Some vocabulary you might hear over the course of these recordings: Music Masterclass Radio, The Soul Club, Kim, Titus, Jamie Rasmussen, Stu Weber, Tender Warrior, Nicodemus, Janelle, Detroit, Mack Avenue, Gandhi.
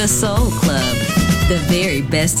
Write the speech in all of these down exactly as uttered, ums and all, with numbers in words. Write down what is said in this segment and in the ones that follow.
The Soul Club, the very best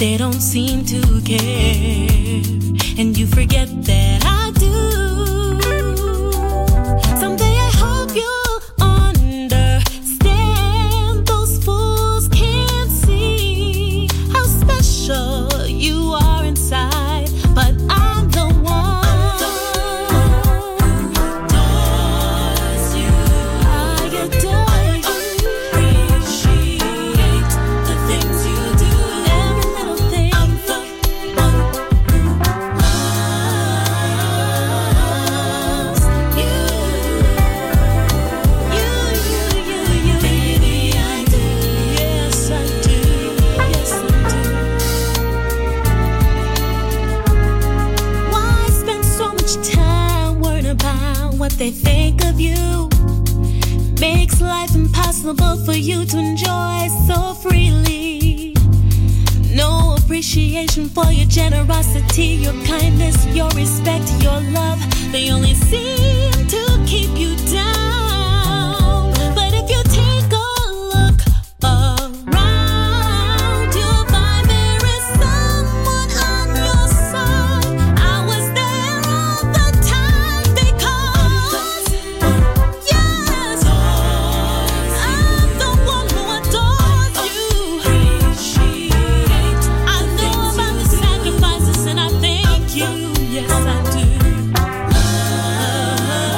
They don't seem to care, and you forget that I do. Someday I hope you'll understand. Those fools can't see how special you are inside, but I'm the one. I'm the one who adores you. I adore you. Appreciate the things you do. They think of you makes life impossible for you to enjoy so freely. No appreciation for your generosity, your kindness, your respect, your love. They only seem to keep you down. But if you take a look around, you'll find there is someone on your side. I was there all the time because you, yes, I do. Love.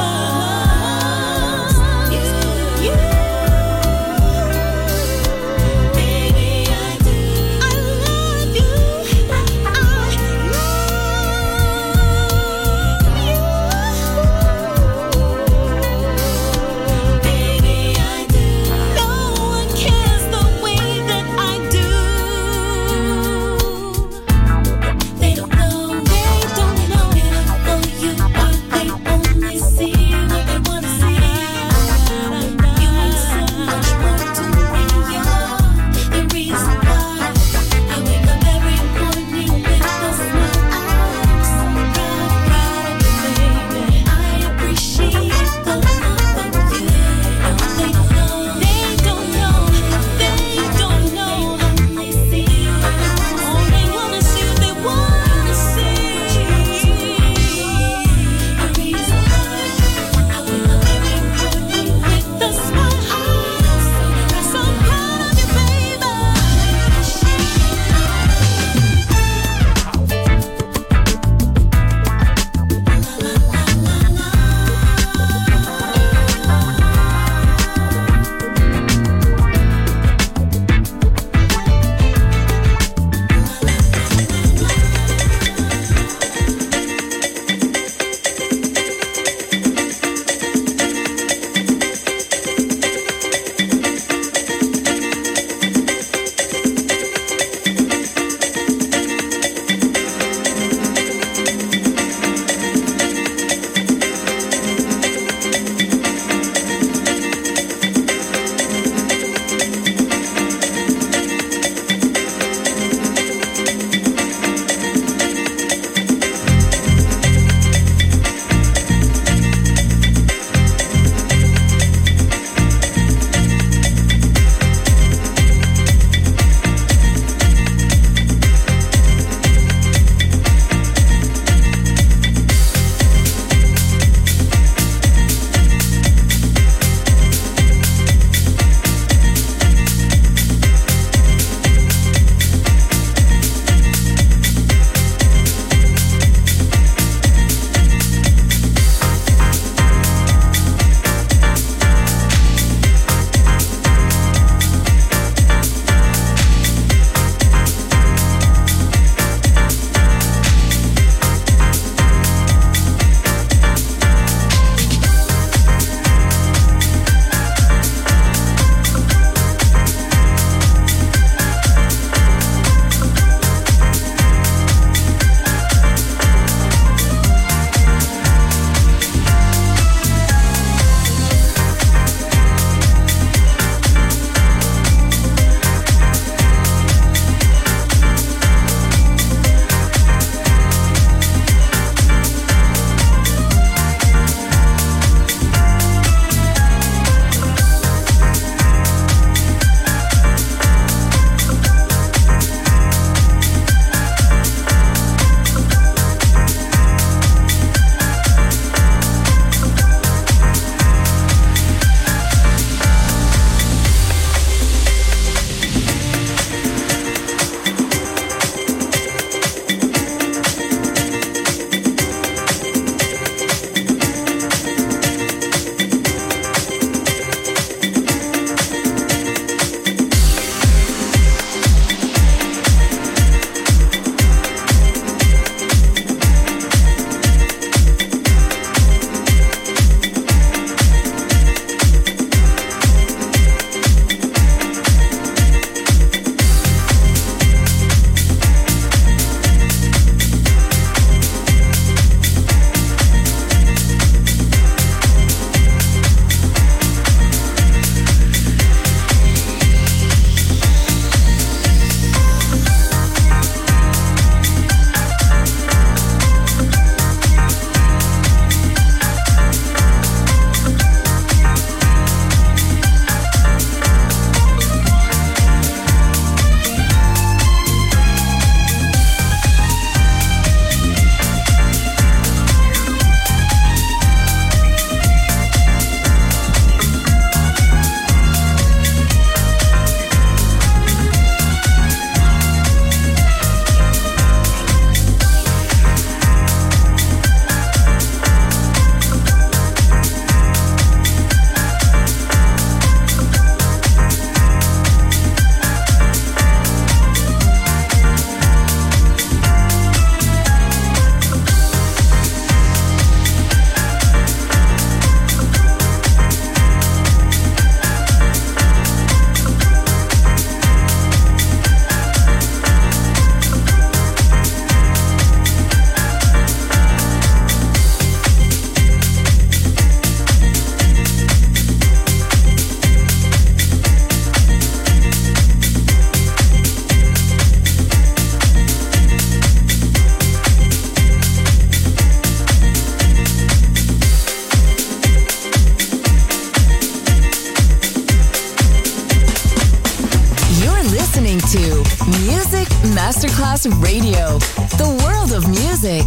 Music Masterclass Radio, the world of music.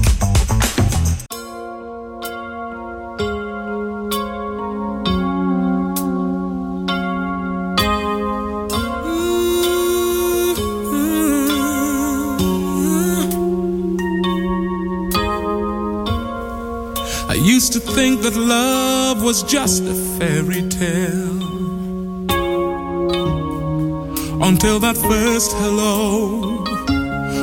Mm-hmm. I used to think that love was just a fairy tale, until that first hello,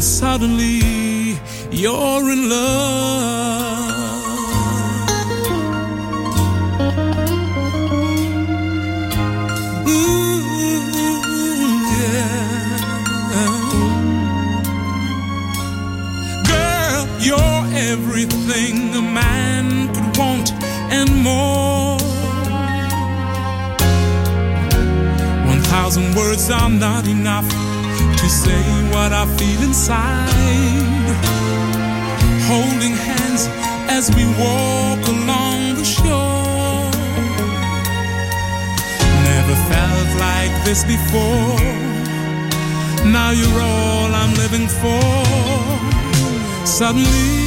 suddenly you're in love. Ooh, yeah. Girl, you're everything a man could want and more. One thousand words are not enough to say what I feel inside. Holding hands as we walk along the shore. Never felt like this before. Now you're all I'm living for. Suddenly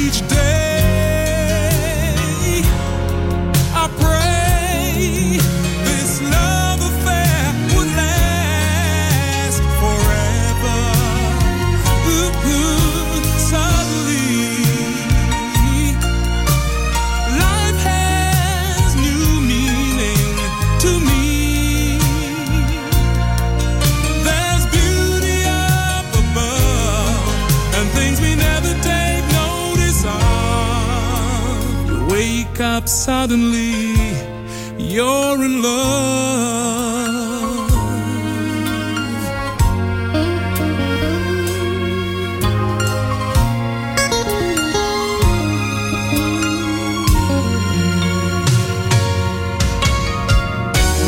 Each day I pray this love affair would last forever. Ooh, ooh, suddenly life has new meaning to me. Up suddenly, you're in love. Ooh,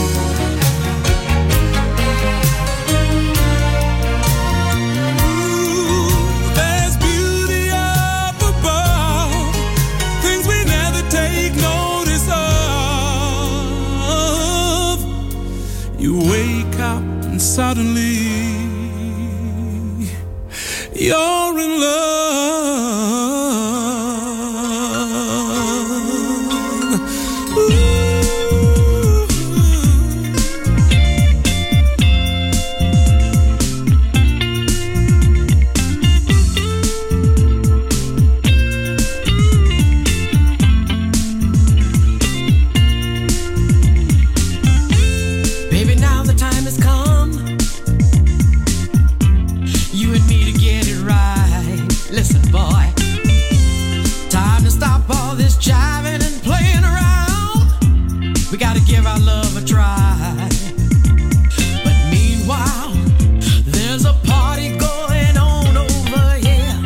there's beauty up above, things we never take notice of. You wake up and suddenly you're in love. Baby, now the time has come, you and me to get it right. Listen, boy, time to stop all this jiving and playing around. We gotta give our love a try. But meanwhile, there's a party going on over here,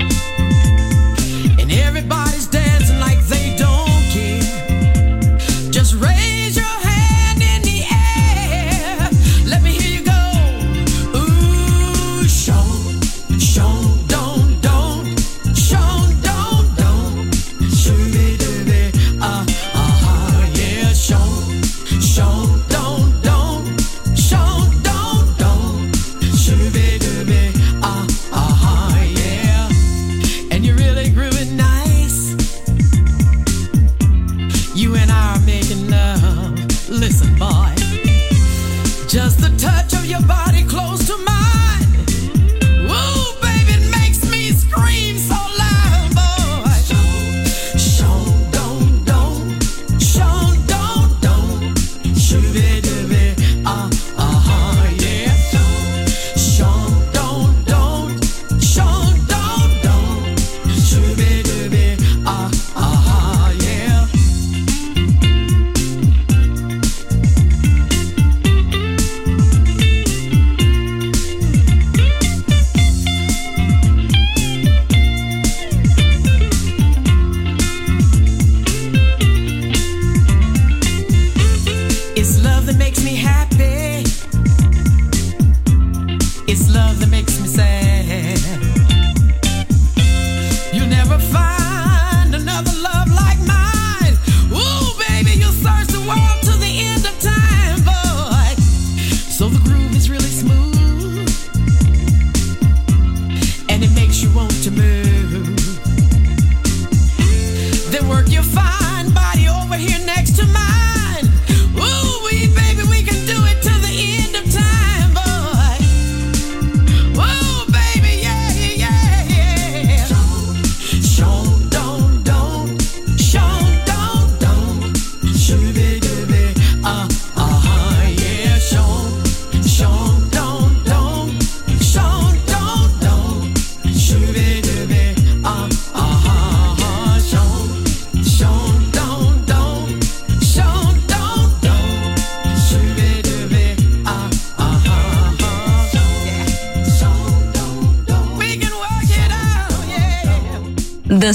and everybody's dancing like they don't care. Just raise your hand in the air. Let me hear you go. Ooh, show, show, don't, don't, show, don't, don't, shoo-be-doo-be. makes me happy. It's love that makes me sad. You never find another love like mine. Ooh, baby, you search the world to the end of time, boy. So the groove is really smooth, and it makes you want to move. Then work your fine body over here next to mine. The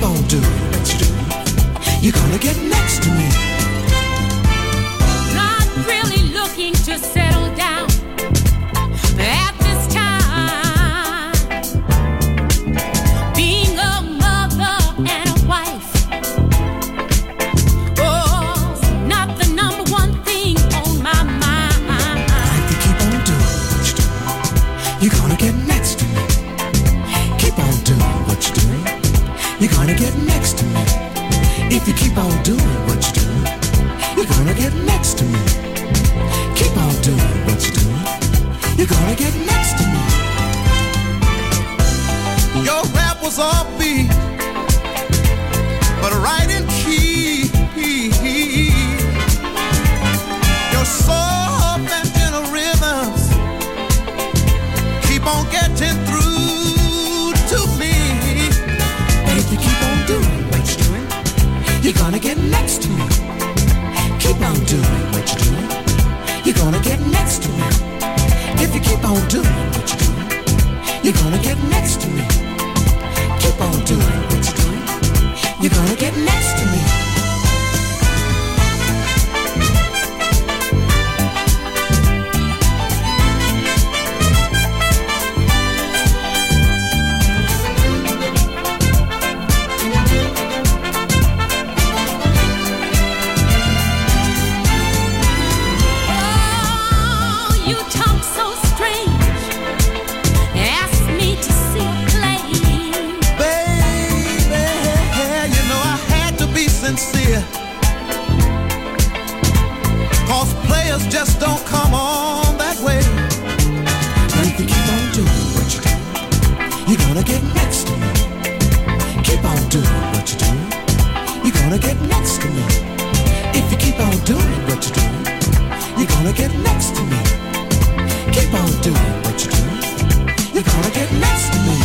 gonna do what you do? You're gonna get next to me. Not really looking to settle down at this time. Being a mother and a wife, oh's not the number one thing on my mind. I like to keep on doing what you do. You're gonna get next to me. Keep on doing what you're doing. You're gonna get next to me. If you keep on doing what you do, you're gonna get next to me. Keep on doing what you do, you're gonna get next to me. Your rap was offbeat, but right in key. Your soft and gentle rhythms keep on getting through to me. If you keep on doing what you're doing, you're gonna get next to me. Keep on doing what you're doing. You're gonna get next to me. If you keep on doing what you're doing, you're gonna get next to me. Keep on doing what you're doing. You're gonna get next to me. Just don't come on that way. If you keep on doing what you do, you're gonna get next to me. Keep on doing what you do, you're gonna get next to me. If you keep on doing what you do, you're gonna get next to me. Keep on doing what you do, you're gonna get next to me.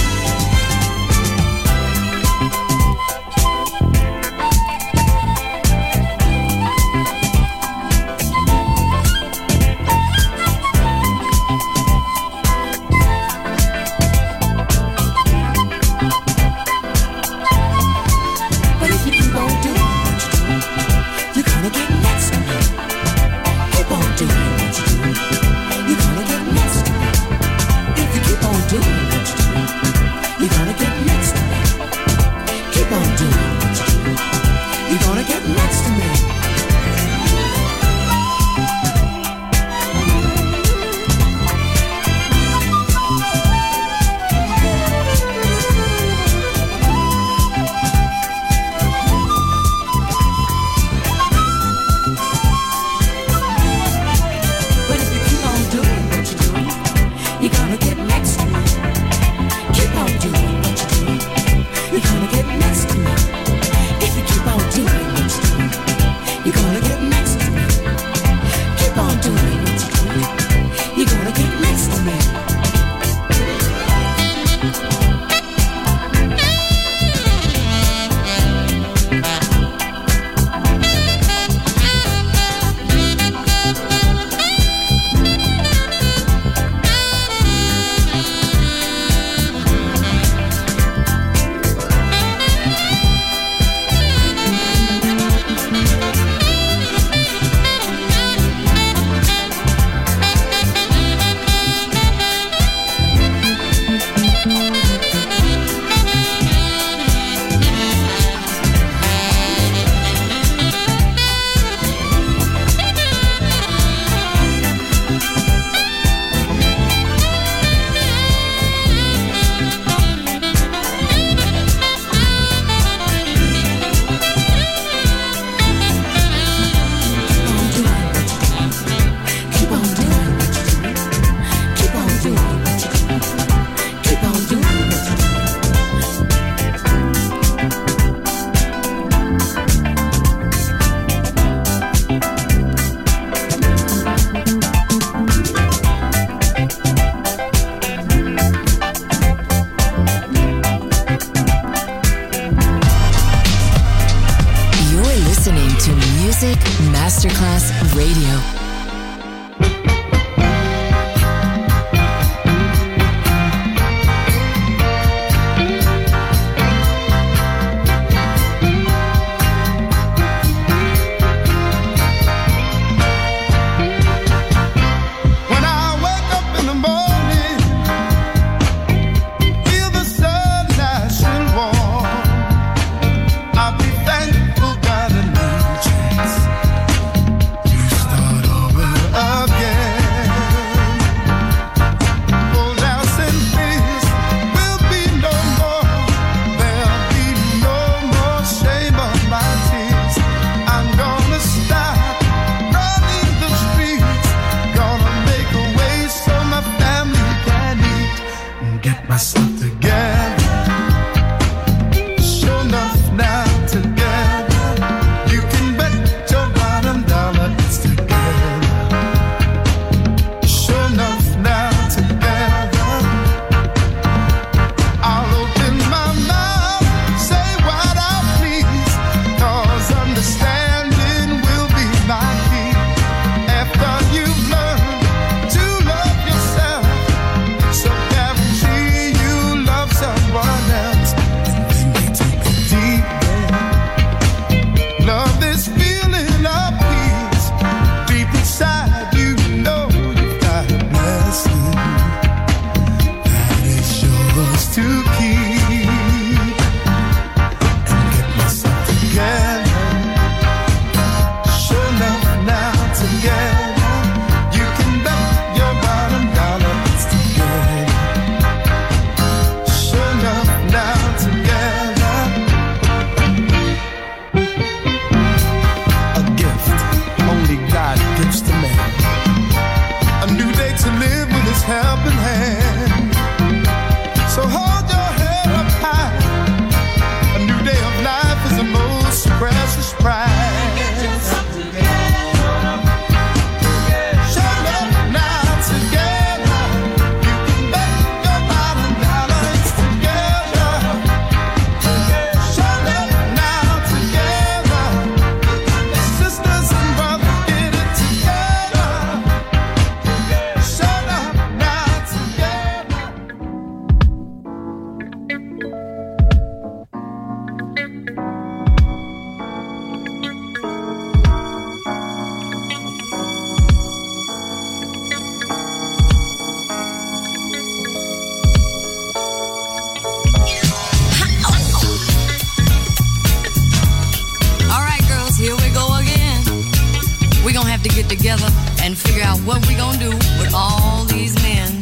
Now what we gonna do with all these men?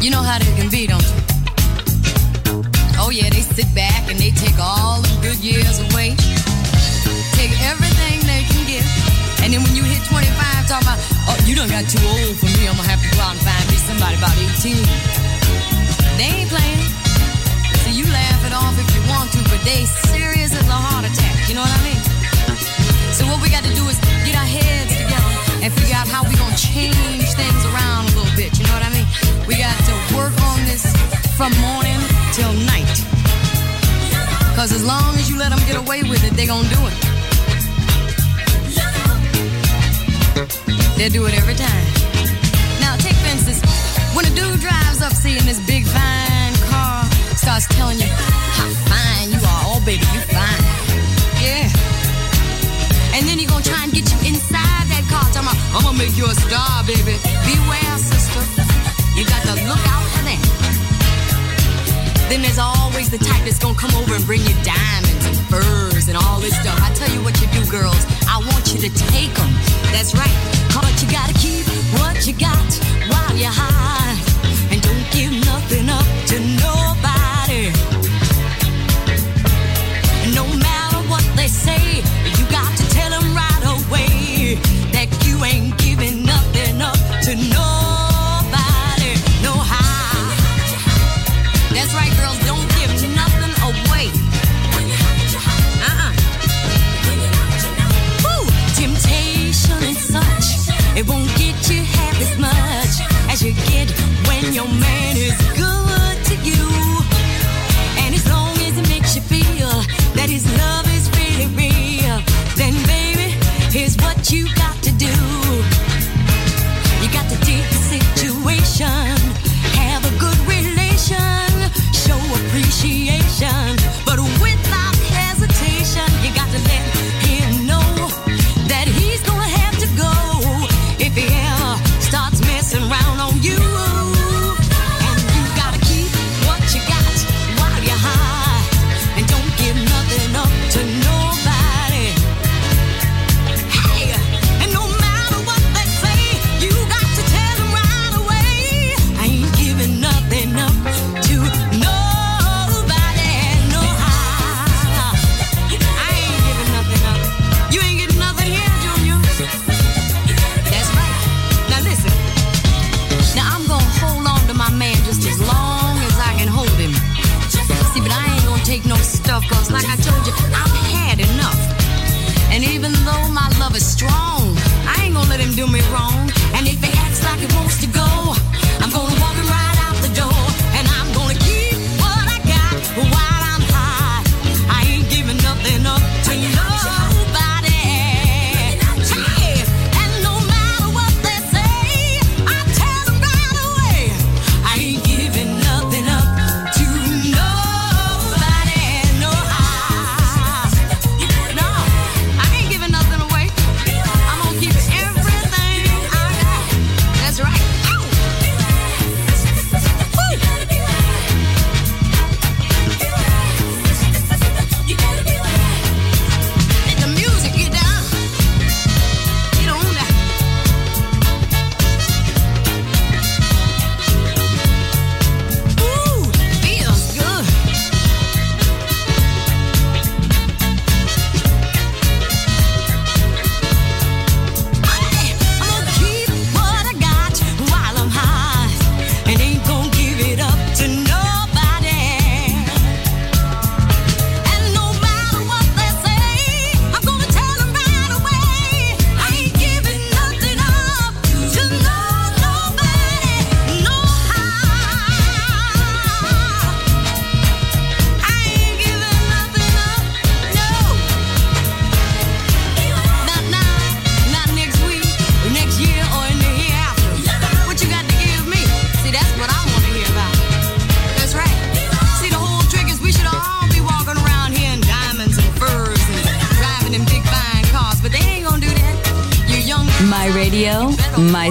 You know how they can be, don't you? Oh yeah, they sit back and they take all the good years away. Take everything they can get. And then when you hit twenty-five, talk about, oh, you done got too old for me, I'm gonna have to go out and find me somebody about eighteen. They ain't playing. So you laugh it off if you want to, but they serious as a heart attack, you know what I mean? So what we got to do is get our heads together and figure out how we gonna change things around a little bit, you know what I mean? We got to work on this from morning till night. Cause as long as you let them get away with it, they gonna do it. They do it every time. Now take for instance, when a dude drives up seeing this big fine car, starts telling you how fine you are, oh baby you fine, yeah. And then he gonna try and get you inside that car, talking about I'm gonna make you a star, baby. Beware, sister, you got to look out for that. Then there's always the type that's gonna come over and bring you diamonds and furs and all this stuff. I tell you what you do, girls, I want you to take them. That's right, but you gotta keep what you got while you're high, and don't give nothing up to nobody. No matter what they say, you got to tell them right away that you ain't giving nothing up to nobody. No how. That's right, girls, don't give nothing away. It won't get you half as much as you get when your man is good to you. And as long as it makes you feel that his love is really real, then baby, here's what you got to do. You got to dig the situation, have a good relation, show appreciation, but without hesitation, you got to let him know that he's gonna have to go. If he ever starts messing around on you, and you gotta keep what you got while you're high, and don't give nothing up to nobody. Hey, and no matter what they say, you got to tell them right away, I ain't giving nothing up to nobody, no how. I ain't giving nothing up. You ain't getting nothing here, Junior. Man, just as long as I can hold him. See, but I ain't gonna take no stuff, cause like I told you, I've had enough. And even though my love is strong, I ain't gonna let him do me wrong. And if he acts like he wants to go, I'm gonna walk him right out the door. And I'm gonna keep what I got while I'm high. I ain't giving nothing up to nobody. My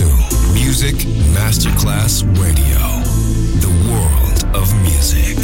to Music Masterclass Radio, the world of music.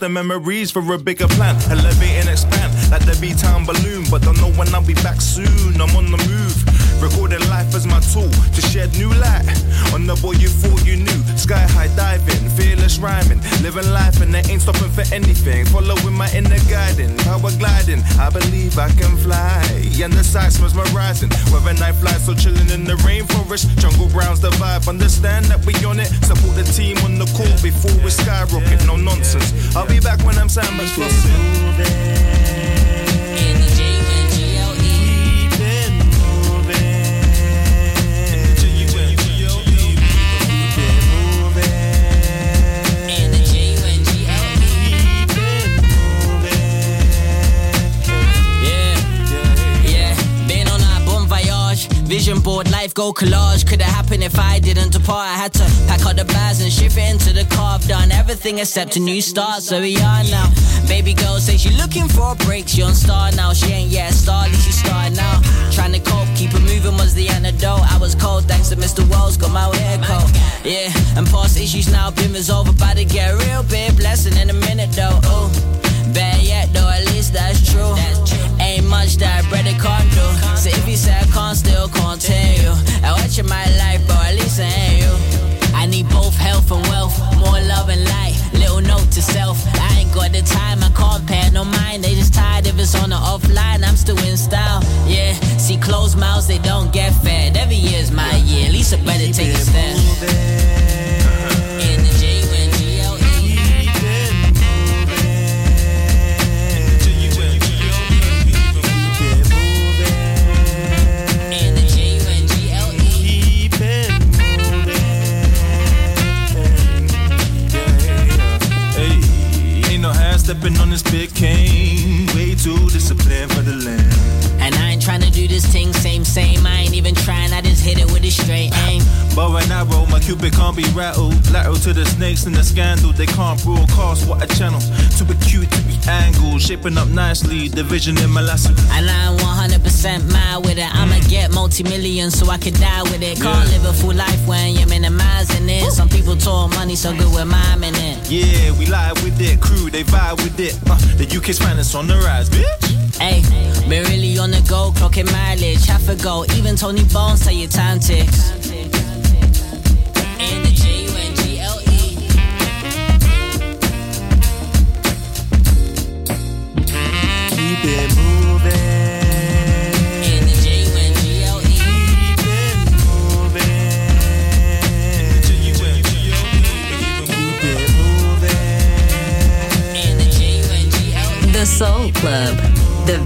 The memories for a bigger plan, elevate and expand like the B-Town balloon. But don't know when I'll be back soon. I'm on the move, recording life as my tool to shed new light on the boy you thought you knew. Sky high diving, fearless rhyming, living life and it ain't stopping for anything. Following my inner guiding, power gliding. I believe I can fly, and the sights mesmerizing. Whether night flies so chilling in the rainforest, jungle grounds the vibe. Understand that we on it. Support the team on the court before we skyrocket. No nonsense. I'll be back when I'm sandwiched. Vision board, life goal collage. Could've happened if I didn't depart. I had to pack up the bags and shift it into the car. I've done everything except a new start, so we are now. Baby girl says she looking for a break. She on star now, she ain't yet a star, at least she started now. Trying to cope, keep it moving was the antidote. I was cold, thanks to Mister Wells, got my hair cold. Yeah, and past issues now been resolved, about to get a real big blessing in a minute though. Ooh, better yet though, at least that's true. Ain't much that bread it can't do. So if you say I can't, still continue. I watch my life, bro, at least I ain't you. I need both health and wealth, more love and light. Little note to self, I ain't got the time, I can't pay no mind. They just tired if it's on or offline, I'm still in style. Yeah, see closed mouths, they don't get fed. Every year's my year, at least I better take a stand. Stepping on this big cane, way too disciplined for the land. And I ain't tryna do this thing, same, same. I ain't even trying, I just hit it with a straight aim. But when I roll, my cupid can't be rattled. Lateral to the snakes and the scandal. They can't broadcast what I channel. To be cute, to be angled, shaping up nicely, division in my lasso. And I'm one hundred percent mad with it. I'ma mm. get multi-million so I can die with it. Can't yeah. live a full life when you're minimizing it. Woo. Some people talk money so good with mime in it. Yeah, we lie with it, crew, they vibe with it. uh, The U K's finest on the rise, bitch. Hey, been really on the go, clocking mileage, half a go. Even Tony Bones tell you time ticks. And the J U N G L E. Keep it moving. The Soul Club, the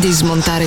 Di smontare